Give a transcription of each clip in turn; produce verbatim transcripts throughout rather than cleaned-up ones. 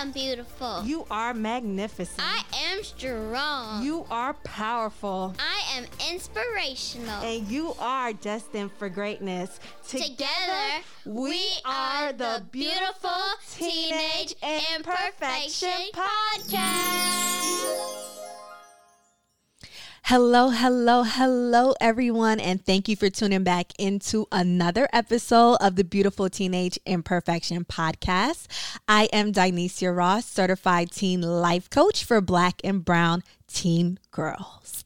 am beautiful. You are magnificent. I am strong. You are powerful. I am inspirational. And you are destined for greatness. Together, Together we, we are the Beautiful Teenage Imperfection Podcast. Hello, hello, hello, everyone, and thank you for tuning back into another episode of the Beautiful Teenage Imperfection Podcast. I am Dionysia Ross, Certified Teen Life Coach for Black and Brown Teen Girls.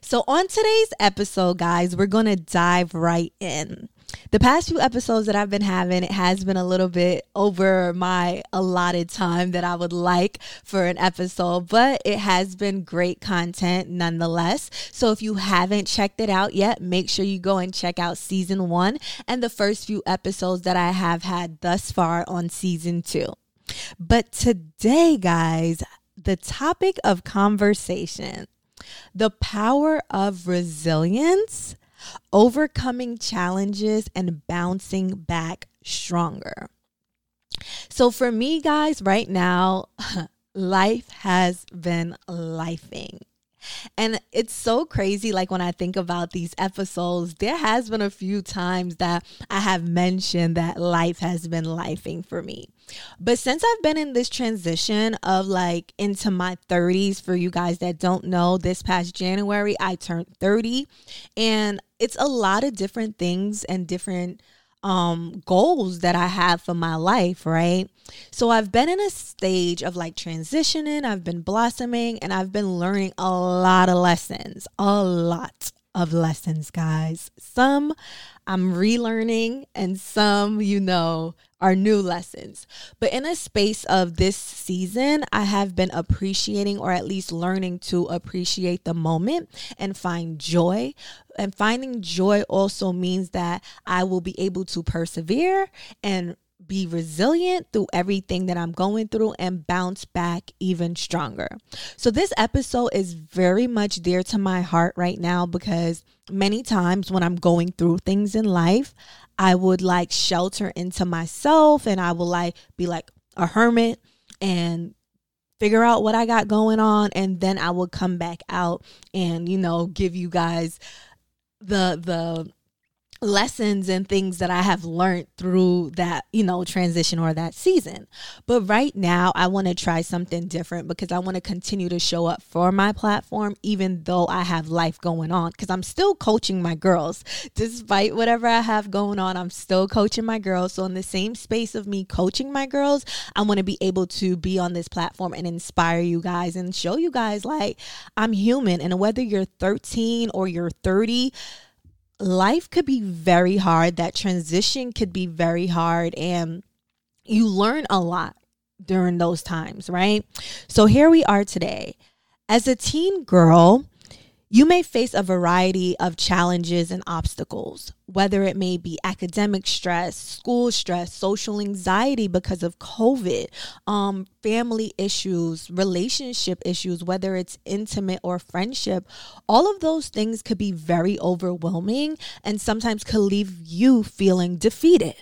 So on today's episode, guys, we're going to dive right in. The past few episodes that I've been having, it has been a little bit over my allotted time that I would like for an episode, but it has been great content nonetheless. So if you haven't checked it out yet, make sure you go and check out season one and the first few episodes that I have had thus far on season two. But today, guys, the topic of conversation, the power of resilience, overcoming challenges, and bouncing back stronger. So for me, guys, right now, life has been lifing. And it's so crazy, like when I think about these episodes, there has been a few times that I have mentioned that life has been lifing for me. But since I've been in this transition of like into my thirties, for you guys that don't know, this past January, I turned thirty, and it's a lot of different things and different um, goals that I have for my life, right? So I've been in a stage of like transitioning, I've been blossoming, and I've been learning a lot of lessons, a lot of lessons, guys. Some I'm relearning and some, you know, are new lessons. But in a space of this season, I have been appreciating, or at least learning to appreciate the moment and find joy. And finding joy also means that I will be able to persevere and be resilient through everything that I'm going through and bounce back even stronger. So this episode is very much dear to my heart right now, because many times when I'm going through things in life, I would like shelter into myself, and I will like be like a hermit and figure out what I got going on. And then I will come back out and, you know, give you guys the, the, lessons and things that I have learned through that, you know, transition or that season. But right now, I want to try something different, because I want to continue to show up for my platform, even though I have life going on, because I'm still coaching my girls. Despite whatever I have going on, I'm still coaching my girls. So in the same space of me coaching my girls, I want to be able to be on this platform and inspire you guys and show you guys like I'm human. And whether you're thirteen or you're thirty, life could be very hard. That transition could be very hard, and you learn a lot during those times, right? So here we are today. As a teen girl, you may face a variety of challenges and obstacles, whether it may be academic stress, school stress, social anxiety because of COVID, um, family issues, relationship issues, whether it's intimate or friendship. All of those things could be very overwhelming and sometimes could leave you feeling defeated.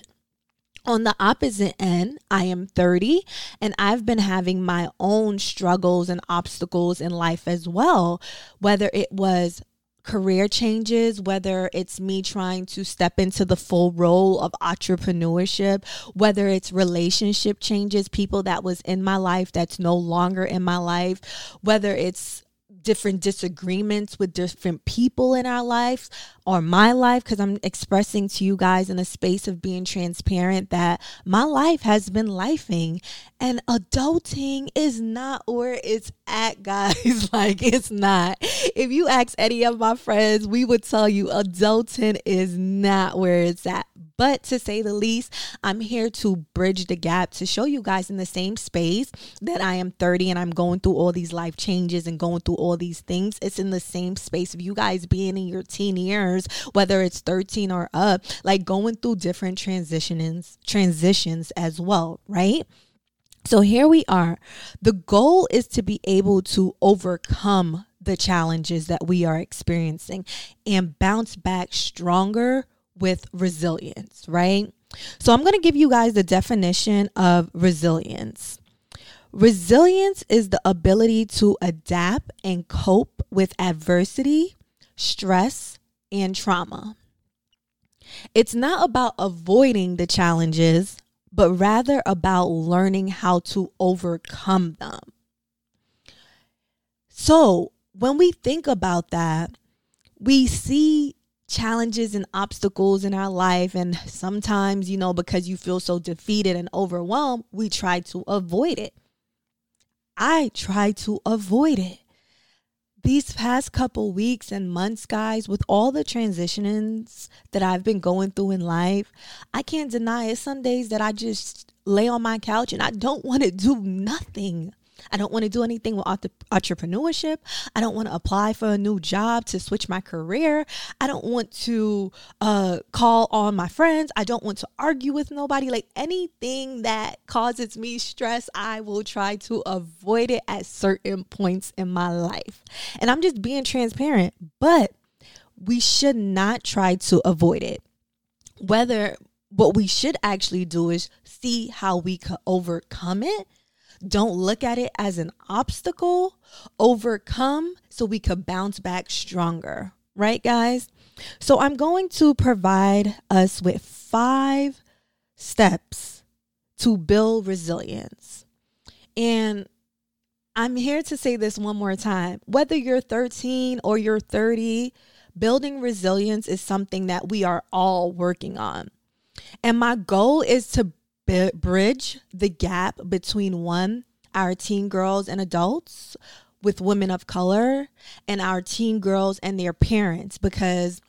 On the opposite end, I am thirty, and I've been having my own struggles and obstacles in life as well, whether it was career changes, whether it's me trying to step into the full role of entrepreneurship, whether it's relationship changes, people that was in my life that's no longer in my life, whether it's different disagreements with different people in our lives or my life, because I'm expressing to you guys in a space of being transparent that my life has been lifing, and adulting is not where it's at, guys. Like, it's not. If you ask any of my friends, we would tell you adulting is not where it's at. But to say the least, I'm here to bridge the gap, to show you guys in the same space that I am thirty and I'm going through all these life changes and going through all these things. It's in the same space of you guys being in your teen years, whether it's thirteen or up, like going through different transitions, transitions as well, right? So here we are. The goal is to be able to overcome the challenges that we are experiencing and bounce back stronger with resilience, right? So I'm going to give you guys the definition of resilience. Resilience is the ability to adapt and cope with adversity, stress, and trauma. It's not about avoiding the challenges, but rather about learning how to overcome them. So when we think about that, we see challenges and obstacles in our life. And sometimes, you know, because you feel so defeated and overwhelmed, we try to avoid it. I try to avoid it. These past couple weeks and months, guys, with all the transitions that I've been going through in life, I can't deny it. Some days that I just lay on my couch and I don't want to do nothing. I don't want to do anything with entrepreneurship. I don't want to apply for a new job to switch my career. I don't want to uh, call on my friends. I don't want to argue with nobody. Like anything that causes me stress, I will try to avoid it at certain points in my life. And I'm just being transparent, but we should not try to avoid it. Whether what we should actually do is see how we could overcome it. Don't look at it as an obstacle, overcome so we could bounce back stronger, right, guys? So I'm going to provide us with five steps to build resilience. And I'm here to say this one more time. Whether you're thirteen or you're thirty, building resilience is something that we are all working on. And my goal is to bridge the gap between one, our teen girls and adults with women of color, and our teen girls and their parents, because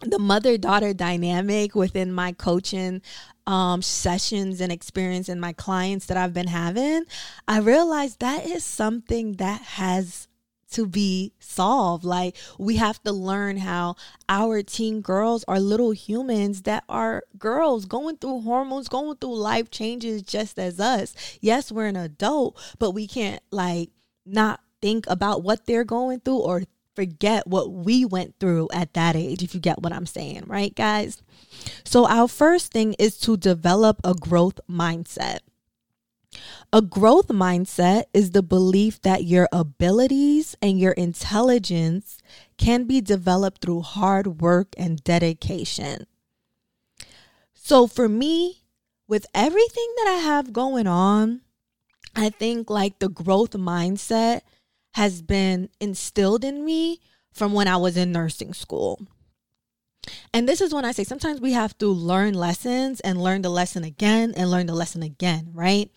the mother-daughter dynamic within my coaching um, sessions and experience and my clients that I've been having, I realized that is something that has to be solved. Like, we have to learn how our teen girls are little humans that are girls going through hormones, going through life changes just as us. Yes, we're an adult, but we can't like not think about what they're going through or forget what we went through at that age, if you get what I'm saying, right, guys? So our first thing is to develop a growth mindset. A growth mindset is the belief that your abilities and your intelligence can be developed through hard work and dedication. So for me, with everything that I have going on, I think like the growth mindset has been instilled in me from when I was in nursing school. And this is when I say sometimes we have to learn lessons and learn the lesson again and learn the lesson again, right?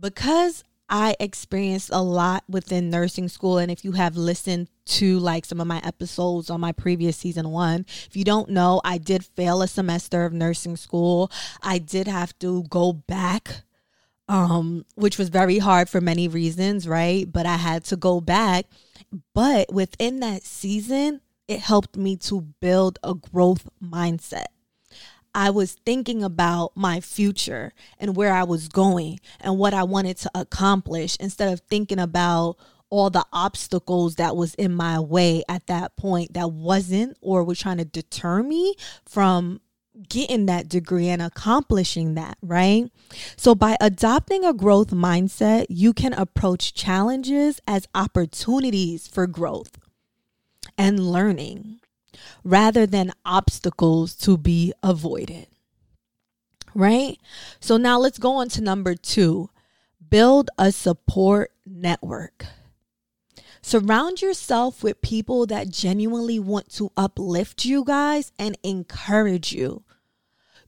Because I experienced a lot within nursing school. And if you have listened to like some of my episodes on my previous season one, if you don't know, I did fail a semester of nursing school. I did have to go back, um, which was very hard for many reasons, right? But I had to go back. But within that season, it helped me to build a growth mindset. I was thinking about my future and where I was going and what I wanted to accomplish instead of thinking about all the obstacles that was in my way at that point that wasn't or were trying to deter me from getting that degree and accomplishing that, right? So by adopting a growth mindset, you can approach challenges as opportunities for growth and learning rather than obstacles to be avoided, right? So now let's go on to number two, build a support network. Surround yourself with people that genuinely want to uplift you guys and encourage you.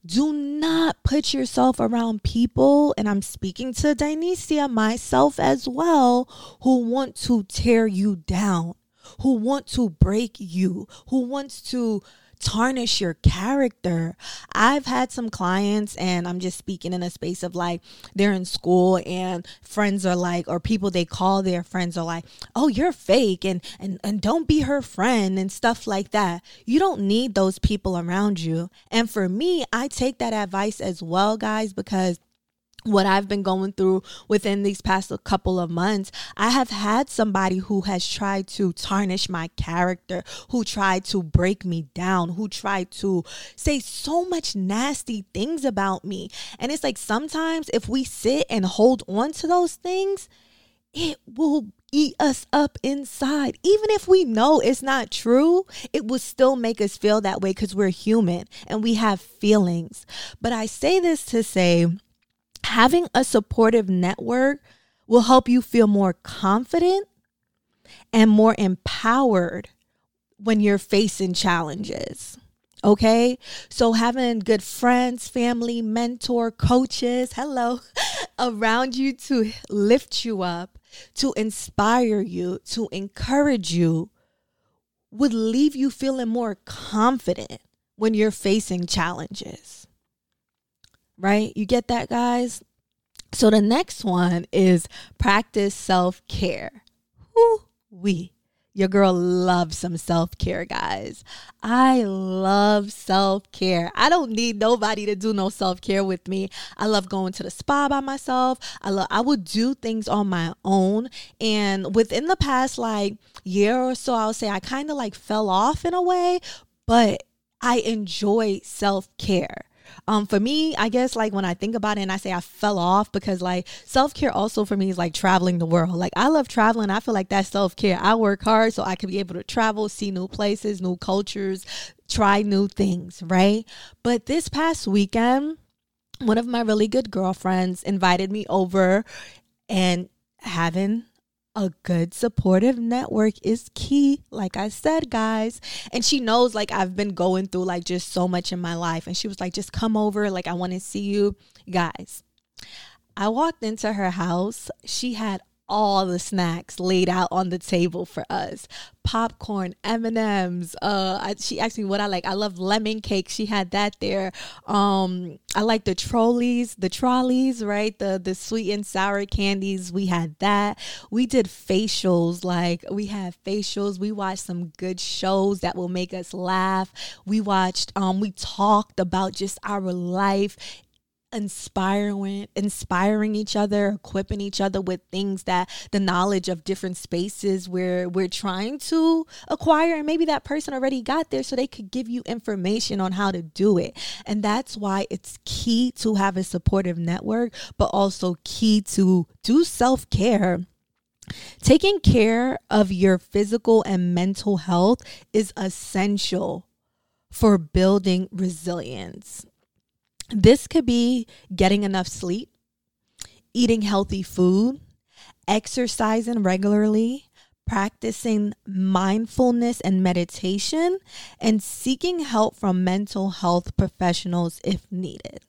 Do not put yourself around people, and I'm speaking to Dionysia, myself as well, who want to tear you down, who want to break you, who wants to tarnish your character. I've had some clients, and I'm just speaking in a space of like they're in school and friends are like, or people they call their friends are like, oh, you're fake and and and don't be her friend and stuff like that. You don't need those people around you. And for me, I take that advice as well, guys, because what I've been going through within these past couple of months, I have had somebody who has tried to tarnish my character, who tried to break me down, who tried to say so much nasty things about me. And it's like sometimes if we sit and hold on to those things, it will eat us up inside. Even if we know it's not true, it will still make us feel that way because we're human and we have feelings. But I say this to say, having a supportive network will help you feel more confident and more empowered when you're facing challenges. Okay? So having good friends, family, mentor, coaches, hello, around you to lift you up, to inspire you, to encourage you, would leave you feeling more confident when you're facing challenges. Right? You get that, guys? So the next one is practice self-care. Woo-wee. Your girl loves some self-care, guys. I love self-care. I don't need nobody to do no self-care with me. I love going to the spa by myself. I love, I would do things on my own. And within the past like year or so, I'll say I kind of like fell off in a way, but I enjoy self-care. Um, for me, I guess like when I think about it and I say I fell off, because like self-care also for me is like traveling the world. Like I love traveling. I feel like that's self-care. I work hard so I could be able to travel, see new places, new cultures, try new things. Right. But this past weekend, one of my really good girlfriends invited me over, and having a good supportive network is key, like I said, guys. And she knows like I've been going through like just so much in my life. And she was like, just come over. Like, I want to see you guys. I walked into her house. She had all the snacks laid out on the table for us. Popcorn, M and M's. Uh, I, she asked me what I like. I love lemon cake. She had that there. Um, I like the trolleys, the trolleys, right? The the sweet and sour candies. We had that. We did facials. Like we had facials. We watched some good shows that will make us laugh. We watched. Um, we talked about just our life. Inspiring, inspiring each other, equipping each other with things that the knowledge of different spaces where we're trying to acquire, and maybe that person already got there so they could give you information on how to do it. And that's why it's key to have a supportive network, but also key to do self-care. Taking care of your physical and mental health is essential for building resilience. This could be getting enough sleep, eating healthy food, exercising regularly, practicing mindfulness and meditation, and seeking help from mental health professionals if needed.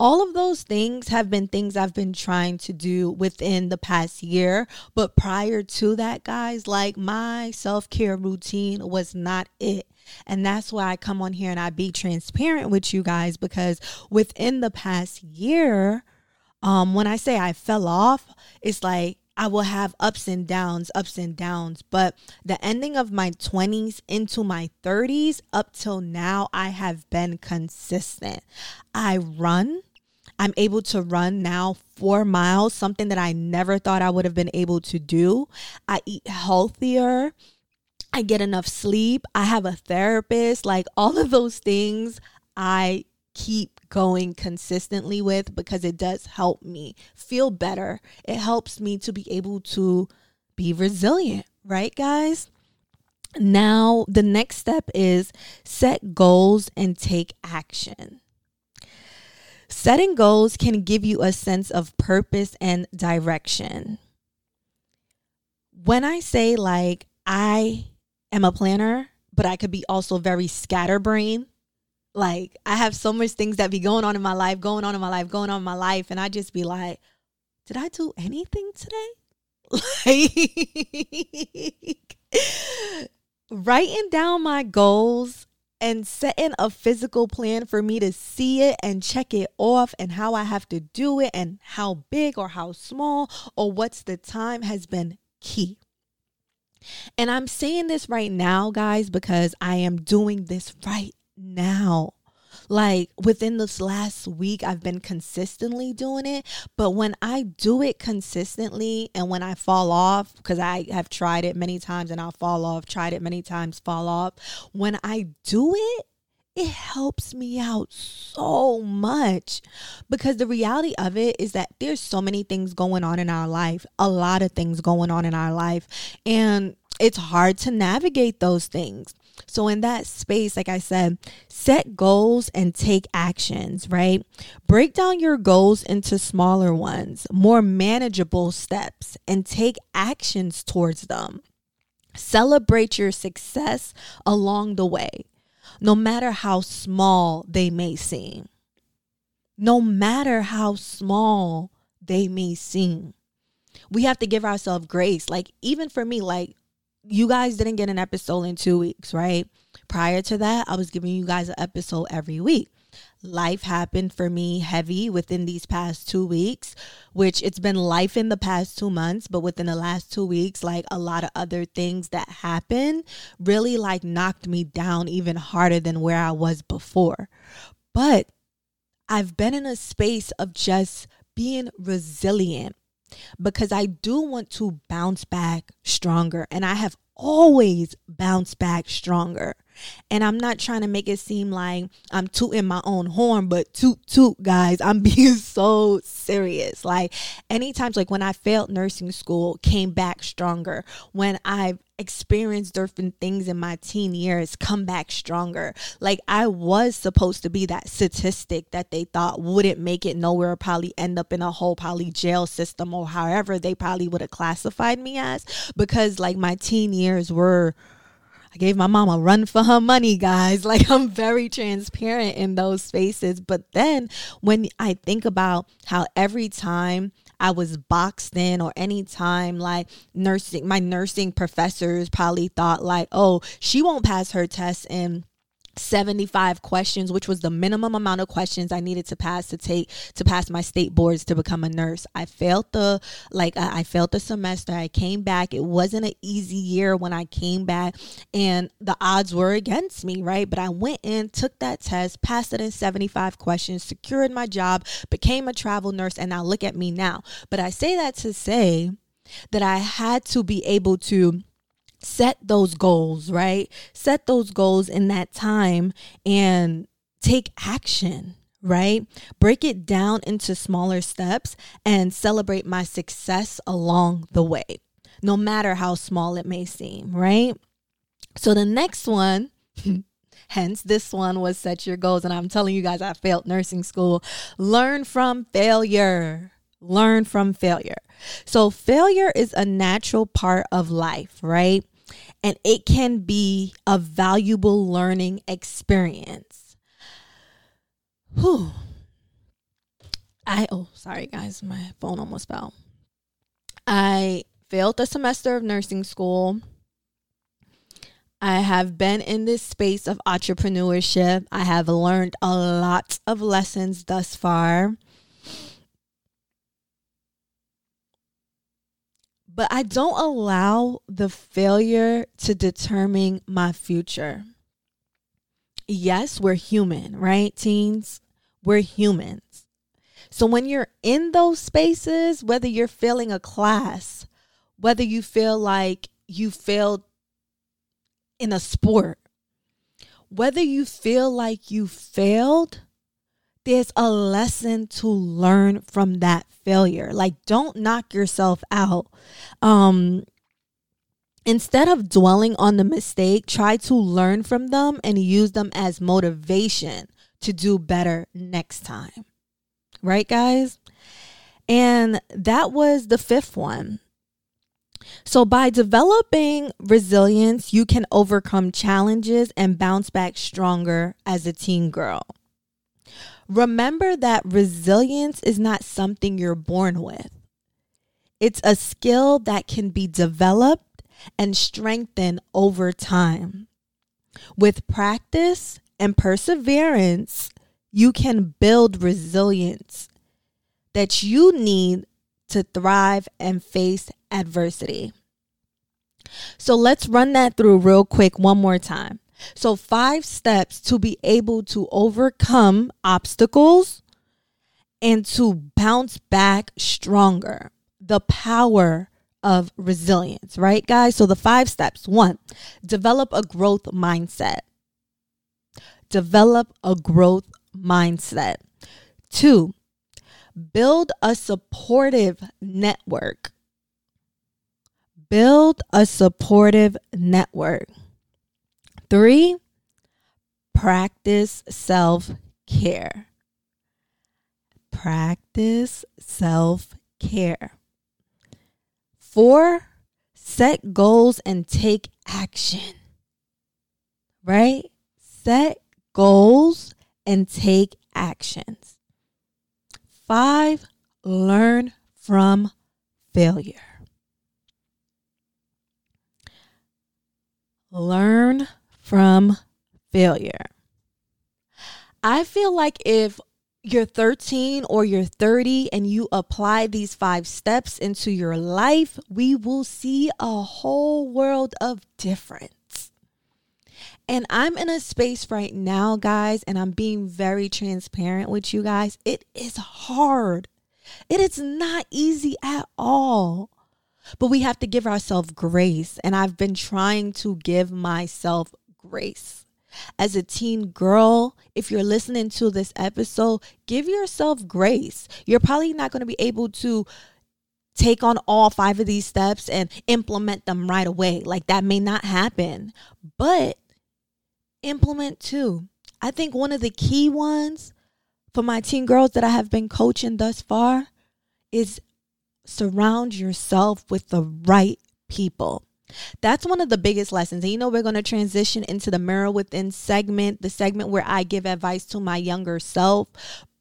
All of those things have been things I've been trying to do within the past year. But prior to that, guys, like my self-care routine was not it. And that's why I come on here and I be transparent with you guys, because within the past year, um, when I say I fell off, it's like I will have ups and downs, ups and downs. But the ending of my twenties into my thirties up till now, I have been consistent. I run. I'm able to run now four miles, something that I never thought I would have been able to do. I eat healthier. I get enough sleep. I have a therapist. Like all of those things I keep going consistently with, because it does help me feel better. It helps me to be able to be resilient, right, guys? Now, the next step is set goals and take action. Setting goals can give you a sense of purpose and direction. When I say like I am a planner, but I could be also very scatterbrained. Like I have so much things that be going on in my life, going on in my life, going on in my life. And I just be like, did I do anything today? Like writing down my goals and setting a physical plan for me to see it and check it off and how I have to do it and how big or how small or what's the time has been key. And I'm saying this right now, guys, because I am doing this right now. Like within this last week, I've been consistently doing it. But when I do it consistently and when I fall off, because I have tried it many times and I'll fall off, tried it many times, fall off. When I do it, it helps me out so much, because the reality of it is that there's so many things going on in our life, a lot of things going on in our life, and it's hard to navigate those things. So in that space, like I said, set goals and take actions, right? Break down your goals into smaller ones, more manageable steps, and take actions towards them. Celebrate your success along the way, no matter how small they may seem. No matter how small they may seem. We have to give ourselves grace. Like, even for me, like, you guys didn't get an episode in two weeks, right? Prior to that, I was giving you guys an episode every week. Life happened for me heavy within these past two weeks, which it's been life in the past two months. But within the last two weeks, like a lot of other things that happened really like knocked me down even harder than where I was before. But I've been in a space of just being resilient, because I do want to bounce back stronger. And I have always bounced back stronger. And I'm not trying to make it seem like I'm tooting my own horn, but toot, toot, guys, I'm being so serious. Like, anytime, like when I failed nursing school, came back stronger. When I've experienced different things in my teen years, come back stronger. Like, I was supposed to be that statistic that they thought wouldn't make it nowhere, probably end up in a whole probably jail system or however they probably would have classified me as, because like my teen years were, I gave my mom a run for her money, guys. Like, I'm very transparent in those spaces. But then when I think about how every time I was boxed in, or any time like nursing, my nursing professors probably thought like, oh, she won't pass her test in seventy-five questions, which was the minimum amount of questions I needed to pass to take to pass my state boards to become a nurse. I failed the like I failed the semester. I came back. It wasn't an easy year when I came back, and the odds were against me, right? But I went in, took that test, passed it in seventy-five questions, secured my job, became a travel nurse, and now look at me now. But I say that to say that I had to be able to set those goals, right? Set those goals in that time and take action, right? Break it down into smaller steps and celebrate my success along the way, no matter how small it may seem, right? So the next one, hence this one, was set your goals. And I'm telling you guys, I failed nursing school. Learn from failure. Learn from failure. So failure is a natural part of life, right? And it can be a valuable learning experience. Whew. I, oh, sorry guys, my phone almost fell. I failed the semester of nursing school. I have been in this space of entrepreneurship. I have learned a lot of lessons thus far. But I don't allow the failure to determine my future. Yes, we're human, right, teens? We're humans. So when you're in those spaces, whether you're failing a class, whether you feel like you failed in a sport, whether you feel like you failed, there's a lesson to learn from that failure. Like, don't knock yourself out. Um, instead of dwelling on the mistake, try to learn from them and use them as motivation to do better next time. Right, guys? And that was the fifth one. So by developing resilience, you can overcome challenges and bounce back stronger as a teen girl. Remember that resilience is not something you're born with. It's a skill that can be developed and strengthened over time. With practice and perseverance, you can build resilience that you need to thrive and face adversity. So let's run that through real quick one more time. So five steps to be able to overcome obstacles and to bounce back stronger. The power of resilience, right, guys? So the five steps. One, develop a growth mindset. Develop a growth mindset. Two, build a supportive network. Build a supportive network. Three, practice self-care. Practice self-care. Four, set goals and take action. Right? Set goals and take actions. Five, learn from failure. Learn from failure. I feel like if you're thirteen or you're thirty and you apply these five steps into your life, we will see a whole world of difference. And I'm in a space right now, guys, and I'm being very transparent with you guys. It is hard. It is not easy at all. But we have to give ourselves grace. And I've been trying to give myself grace. As a teen girl, if you're listening to this episode, give yourself grace. You're probably not going to be able to take on all five of these steps and implement them right away. Like, that may not happen, but implement two. I think one of the key ones for my teen girls that I have been coaching thus far is surround yourself with the right people. That's one of the biggest lessons. And you know, we're going to transition into the Mirror Within segment, the segment where I give advice to my younger self.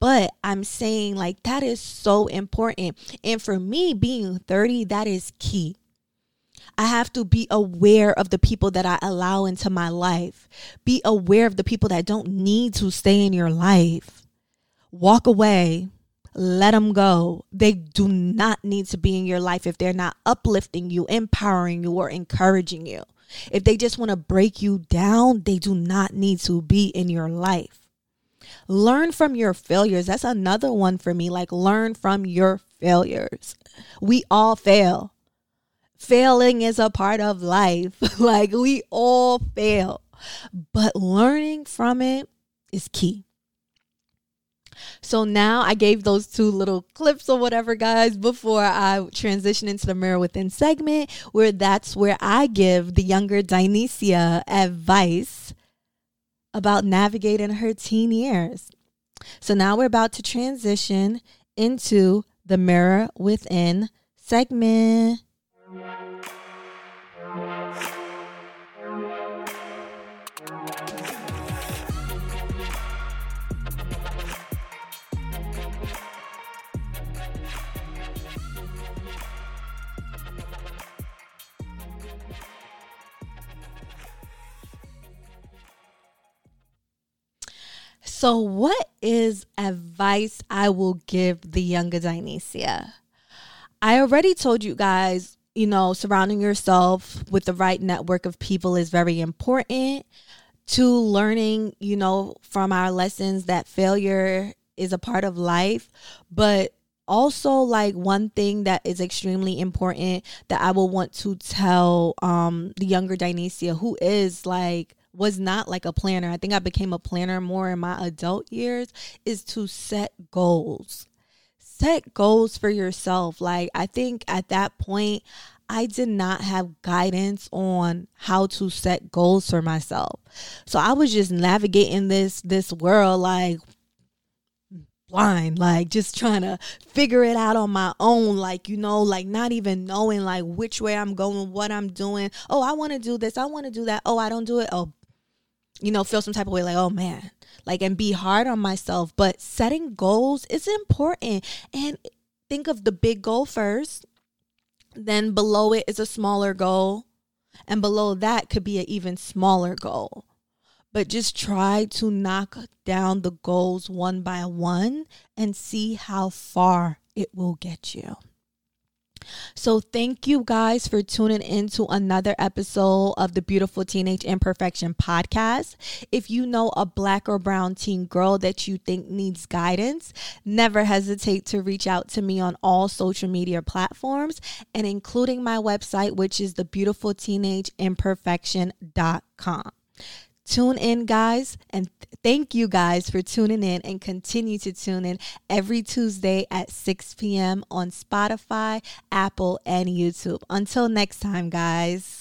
But I'm saying, like, that is so important. And for me, being thirty, that is key. I have to be aware of the people that I allow into my life. Be aware of the people that don't need to stay in your life. Walk away. Let them go. They do not need to be in your life if they're not uplifting you, empowering you, or encouraging you. If they just want to break you down, they do not need to be in your life. Learn from your failures. That's another one for me. Like, learn from your failures. We all fail. Failing is a part of life. Like, we all fail. But learning from it is key. So now I gave those two little clips or whatever, guys, before I transition into the Mirror Within segment, where that's where I give the younger Dionysia advice about navigating her teen years. So now we're about to transition into the Mirror Within segment. So what is advice I will give the younger Dionysia? I already told you guys, you know, surrounding yourself with the right network of people is very important to learning, you know, from our lessons that failure is a part of life. But also, like, one thing that is extremely important that I will want to tell um, the younger Dionysia, who is like, was not like a planner. I think I became a planner more in my adult years, is to set goals. Set goals for yourself. Like, I think at that point, I did not have guidance on how to set goals for myself. So I was just navigating this, this world, like, blind, like, just trying to figure it out on my own, like, you know, like, not even knowing, like, which way I'm going, what I'm doing. Oh, I want to do this. I want to do that. Oh, I don't do it. Oh, you know, feel some type of way, like, oh man, like, and be hard on myself. But setting goals is important. And think of the big goal first, then below it is a smaller goal, and below that could be an even smaller goal. But just try to knock down the goals one by one and see how far it will get you. So thank you guys for tuning in to another episode of the Beautiful Teenage Imperfection Podcast. If you know a black or brown teen girl that you think needs guidance, never hesitate to reach out to me on all social media platforms and including my website, which is the beautiful teenage imperfection dot com. Tune in, guys, and th- thank you guys for tuning in, and continue to tune in every Tuesday at six p.m. on Spotify, Apple, and YouTube. Until next time, guys.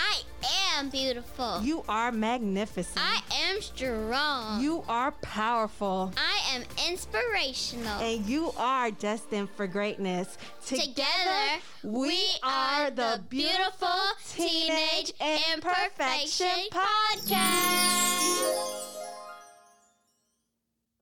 I am beautiful. You are magnificent. I am strong. You are powerful. I am inspirational. And you are destined for greatness. Together, Together we, we are the Beautiful Teenage Imperfection Podcast.